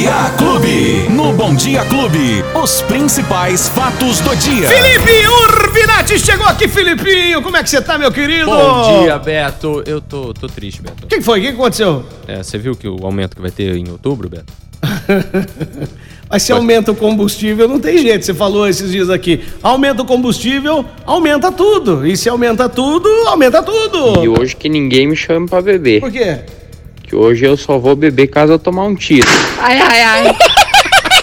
Dia Clube. No Bom Dia Clube, os principais fatos do dia. Felipe Urbinati chegou aqui, Felipinho. Como é que você tá, meu querido? Bom dia, Beto. Eu tô triste, Beto. O que foi? O que aconteceu? Você viu que o aumento que vai ter em outubro, Beto? Mas se aumenta o combustível, não tem jeito. Você falou esses dias aqui, aumenta o combustível, aumenta tudo. E se aumenta tudo, aumenta tudo. E hoje que ninguém me chame pra beber. Por quê? Que hoje eu só vou beber caso eu tomar um tiro. Ai, ai, ai.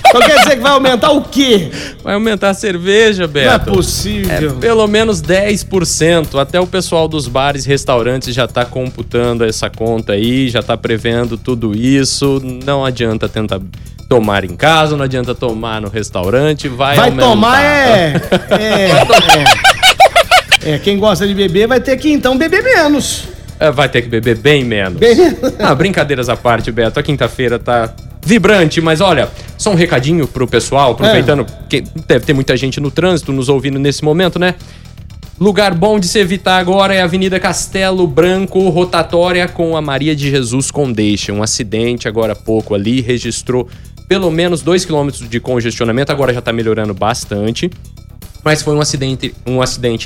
Então quer dizer que vai aumentar o quê? Vai aumentar a cerveja, Beto. Não é possível. Pelo menos 10%. Até o pessoal dos bares e restaurantes já tá computando essa conta aí, já tá prevendo tudo isso. Não adianta tentar tomar em casa, não adianta tomar no restaurante. Vai aumentar. Tomar quem gosta de beber vai ter que então beber menos. Vai ter que beber bem menos. Brincadeiras à parte, Beto. A quinta-feira tá vibrante, mas olha, só um recadinho pro pessoal, aproveitando que deve ter muita gente no trânsito nos ouvindo nesse momento, né? Lugar bom de se evitar agora é a Avenida Castelo Branco, rotatória com a Maria de Jesus Condeixa. Um acidente agora há pouco ali, registrou pelo menos 2 km de congestionamento, agora já tá melhorando bastante. Mas foi um acidente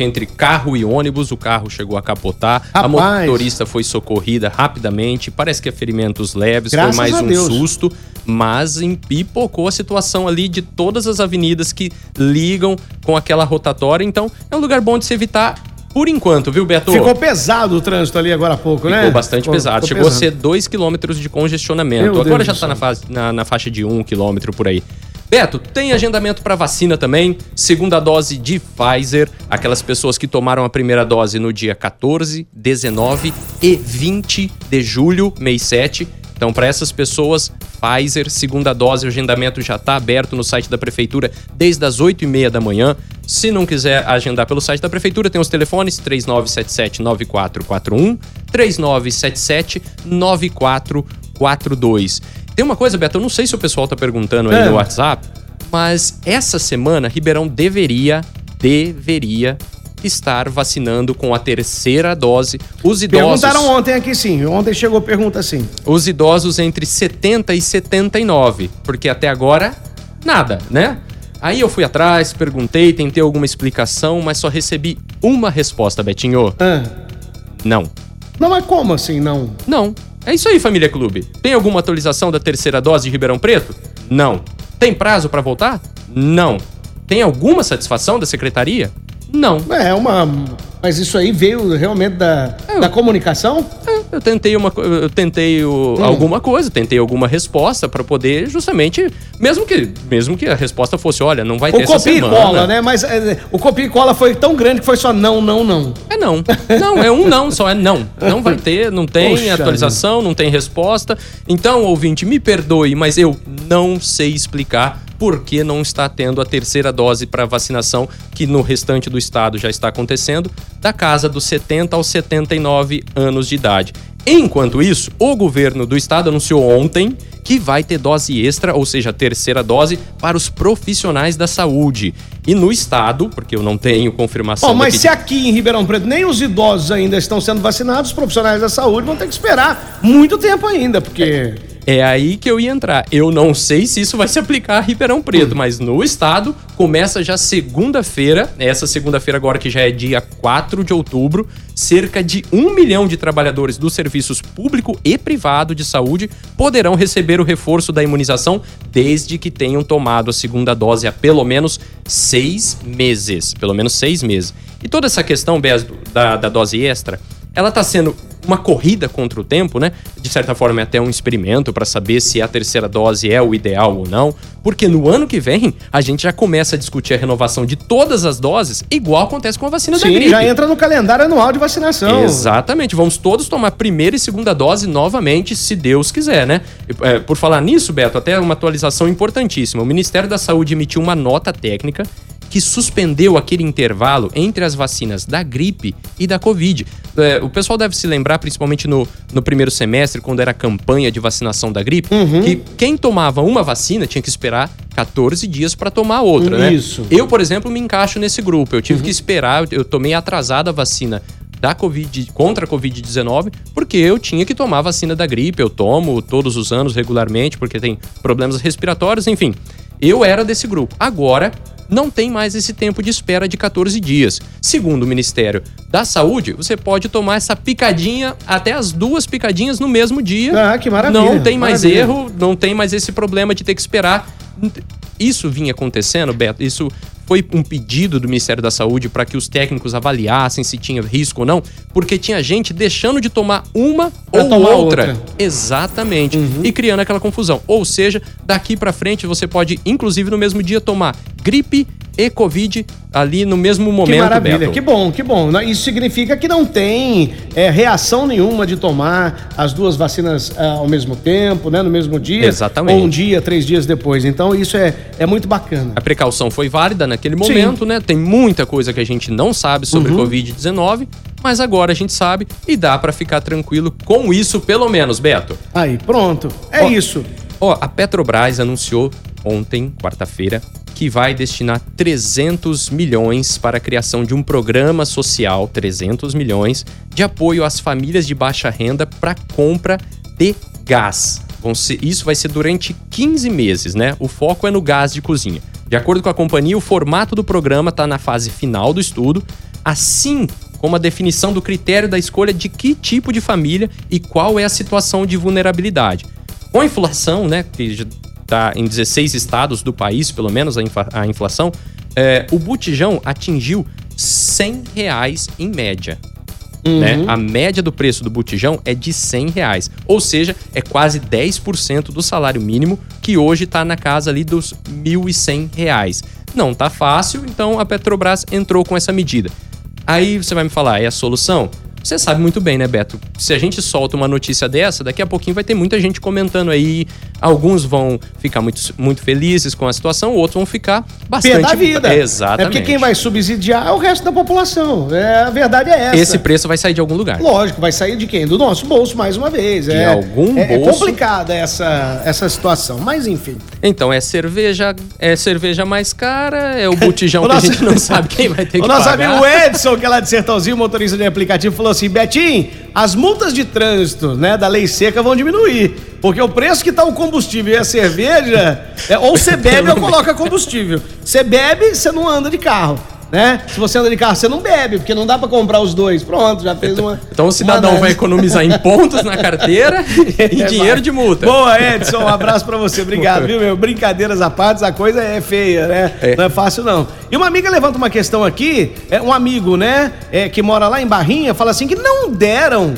entre carro e ônibus, o carro chegou a capotar, rapaz. A motorista foi socorrida rapidamente, parece que é ferimentos leves, graças foi mais um Deus. Susto, mas empipocou a situação ali de todas as avenidas que ligam com aquela rotatória, então é um lugar bom de se evitar. Por enquanto, viu, Beto? Ficou pesado o trânsito ali agora há pouco, né? Ficou bastante pesado. Chegou pesando. A ser 2 km de congestionamento. Meu agora Deus já está na faixa de 1 km por aí. Beto, tem agendamento para vacina também. Segunda dose de Pfizer. Aquelas pessoas que tomaram a primeira dose no dia 14, 19 e 20 de julho, mês 7. Então, para essas pessoas, Pfizer, segunda dose, o agendamento já está aberto no site da Prefeitura desde as 8h30 da manhã. Se não quiser agendar pelo site da Prefeitura, tem os telefones 3977-9441, 3977-9442. Tem uma coisa, Beto, eu não sei se o pessoal está perguntando aí no WhatsApp, mas essa semana Ribeirão deveria estar vacinando com a terceira dose os idosos. Perguntaram ontem aqui sim, ontem chegou pergunta assim. Os idosos entre 70 e 79, porque até agora nada, né? Aí eu fui atrás, perguntei, tentei alguma explicação, mas só recebi uma resposta, Betinho. Não. Não, mas como assim não? Não. É isso aí, Família Clube. Tem alguma atualização da terceira dose de Ribeirão Preto? Não. Tem prazo pra voltar? Não. Tem alguma satisfação da secretaria? Não. Mas isso aí veio realmente da comunicação? Eu tentei alguma coisa, tentei alguma resposta pra poder justamente, mesmo que a resposta fosse, olha, não vai ter essa semana. O copia e cola, né? Mas o copia e cola foi tão grande que foi só não. Não. Não, é um não, só é não. Não vai ter, não tem atualização, não tem resposta. Então, ouvinte, me perdoe, mas eu não sei explicar por que não está tendo a terceira dose para vacinação, que no restante do estado já está acontecendo, da casa dos 70 aos 79 anos de idade. Enquanto isso, o governo do estado anunciou ontem que vai ter dose extra, ou seja, terceira dose, para os profissionais da saúde. E no estado, porque eu não tenho confirmação... mas se aqui em Ribeirão Preto nem os idosos ainda estão sendo vacinados, os profissionais da saúde vão ter que esperar muito tempo ainda, porque... É aí que eu ia entrar. Eu não sei se isso vai se aplicar a Ribeirão Preto, mas no estado começa já segunda-feira, essa segunda-feira agora que já é dia 4 de outubro, cerca de 1 milhão de trabalhadores dos serviços público e privado de saúde poderão receber o reforço da imunização desde que tenham tomado a segunda dose há pelo menos 6 meses. E toda essa questão, Beto, da dose extra, ela está sendo... uma corrida contra o tempo, né? De certa forma é até um experimento para saber se a terceira dose é o ideal ou não, porque no ano que vem a gente já começa a discutir a renovação de todas as doses, igual acontece com a vacina da gripe. Sim, já entra no calendário anual de vacinação. Exatamente, vamos todos tomar primeira e segunda dose novamente, se Deus quiser, né? Por falar nisso, Beto, até uma atualização importantíssima. O Ministério da Saúde emitiu uma nota técnica que suspendeu aquele intervalo entre as vacinas da gripe e da Covid. O pessoal deve se lembrar, principalmente no primeiro semestre, quando era a campanha de vacinação da gripe, que quem tomava uma vacina tinha que esperar 14 dias para tomar outra, né? Isso. Eu, por exemplo, me encaixo nesse grupo. Eu tive que esperar, eu tomei atrasada a vacina da COVID, contra a Covid-19, porque eu tinha que tomar a vacina da gripe, eu tomo todos os anos regularmente, porque tem problemas respiratórios, enfim. Eu era desse grupo. Agora, não tem mais esse tempo de espera de 14 dias. Segundo o Ministério da Saúde, você pode tomar essa picadinha, até as duas picadinhas no mesmo dia. Ah, que maravilha. Não tem mais erro, não tem mais esse problema de ter que esperar. Isso vinha acontecendo, Beto, isso foi um pedido do Ministério da Saúde para que os técnicos avaliassem se tinha risco ou não, porque tinha gente deixando de tomar uma pra ou tomar outra. Exatamente. Uhum. E criando aquela confusão. Ou seja, daqui para frente você pode, inclusive no mesmo dia, tomar gripe e Covid ali no mesmo momento. Que maravilha, Beto. Que bom, que bom. Isso significa que não tem reação nenhuma de tomar as duas vacinas ao mesmo tempo, né? No mesmo dia. Exatamente. Ou um dia, 3 dias depois. Então isso é muito bacana. A precaução foi válida naquele momento, sim, né? Tem muita coisa que a gente não sabe sobre Covid-19, mas agora a gente sabe e dá pra ficar tranquilo com isso pelo menos, Beto. Aí, pronto. É isso. A Petrobras anunciou ontem, quarta-feira, que vai destinar 300 milhões para a criação de um programa social, 300 milhões, de apoio às famílias de baixa renda para compra de gás. Isso vai ser durante 15 meses, né? O foco é no gás de cozinha. De acordo com a companhia, o formato do programa está na fase final do estudo, assim como a definição do critério da escolha de que tipo de família e qual é a situação de vulnerabilidade. Com a inflação, né, que está em 16 estados do país, pelo menos a inflação, o botijão atingiu R$100 em média. Uhum. Né? A média do preço do botijão é de R$100, ou seja, é quase 10% do salário mínimo, que hoje está na casa ali dos R$1.100. Não tá fácil, então a Petrobras entrou com essa medida. Aí você vai me falar, é a solução? Você sabe muito bem, né, Beto? Se a gente solta uma notícia dessa, daqui a pouquinho vai ter muita gente comentando aí. Alguns vão ficar muito, muito felizes com a situação, outros vão ficar bastante... Pé da vida. Exatamente. É porque quem vai subsidiar é o resto da população. A verdade é essa. Esse preço vai sair de algum lugar. Lógico, vai sair de quem? Do nosso bolso, mais uma vez. De algum bolso. É complicada essa situação, mas enfim. Então, é cerveja mais cara, é o botijão que a gente não sabe quem vai ter que pagar. O nosso amigo Edson, que é lá de Sertãozinho, motorista de aplicativo, falou assim: Betinho, as multas de trânsito, né, da lei seca vão diminuir, porque o preço que tá o combustível e a cerveja, ou você bebe ou coloca combustível. Você bebe, você não anda de carro, né? Se você anda de carro, você não bebe, porque não dá pra comprar os dois. Pronto, já fez uma... Então o cidadão vai economizar em pontos na carteira e dinheiro de multa. Boa, Edson, um abraço pra você. Obrigado, viu, meu? Brincadeiras à parte, a coisa é feia, né? É. Não é fácil, não. E uma amiga levanta uma questão aqui, um amigo, né, que mora lá em Barrinha, fala assim que não deram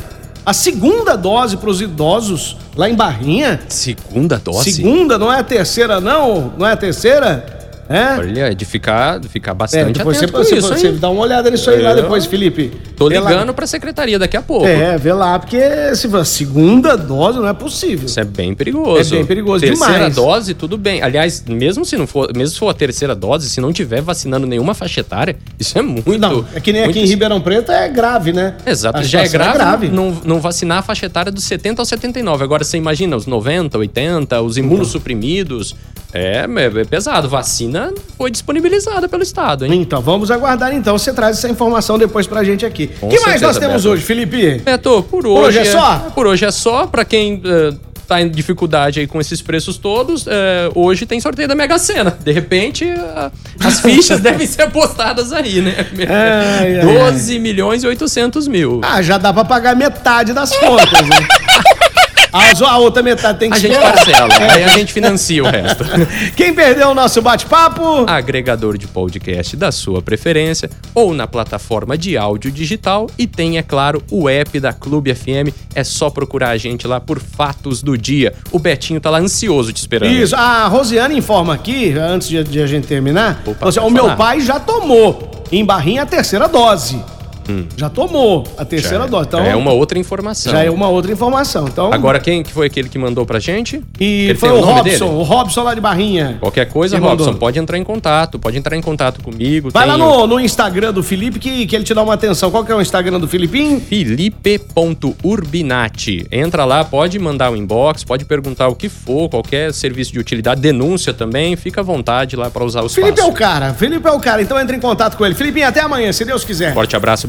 a segunda dose pros idosos lá em Barrinha. Segunda dose? Segunda, não é a terceira, não? Não é a terceira? É? Olha, de ficar bastante atento com isso. Você dá uma olhada nisso aí lá depois, Felipe. Tô ligando pra secretaria daqui a pouco. Vê lá, porque se for segunda dose não é possível. Isso é bem perigoso. É bem perigoso terceira demais. Terceira dose, tudo bem. Aliás, mesmo se for a terceira dose, se não tiver vacinando nenhuma faixa etária, isso é muito... Não, é que nem aqui em Ribeirão Preto é grave, né? Exato, já é grave. Não vacinar a faixa etária dos 70 aos 79. Agora você imagina os 90, 80, os imunossuprimidos... É pesado. Vacina foi disponibilizada pelo Estado, hein? Então, vamos aguardar, então. Você traz essa informação depois pra gente aqui. O que mais nós temos hoje, Felipe? Beto, por hoje é só? Por hoje é só. Pra quem tá em dificuldade aí com esses preços todos, hoje tem sorteio da Mega Sena. De repente, as fichas devem ser apostadas aí, né? 12.800.000. Ah, já dá pra pagar metade das contas, né? A outra metade tem que esperar. A gente parcela, aí a gente financia o resto. Quem perdeu o nosso bate-papo? Agregador de podcast da sua preferência ou na plataforma de áudio digital e tem, é claro, o app da Clube FM. É só procurar a gente lá por Fatos do Dia. O Betinho tá lá ansioso te esperando. Isso, a Rosiana informa aqui, antes de a gente terminar, o meu pai já tomou em Barrinha a terceira dose. Já tomou a terceira dose. Então, já é uma outra informação. Então... Agora, quem que foi aquele que mandou pra gente? E foi o Robson lá de Barrinha. Qualquer coisa, quem Robson, mandou? pode entrar em contato comigo. Vai lá no Instagram do Felipe que ele te dá uma atenção. Qual que é o Instagram do Filipinho? Felipe.Urbinati. Entra lá, pode mandar um inbox, pode perguntar o que for, qualquer serviço de utilidade, denúncia também, fica à vontade lá pra usar os Felipe passos. Felipe é o cara, então entra em contato com ele. Filipinho, até amanhã, se Deus quiser. Forte abraço,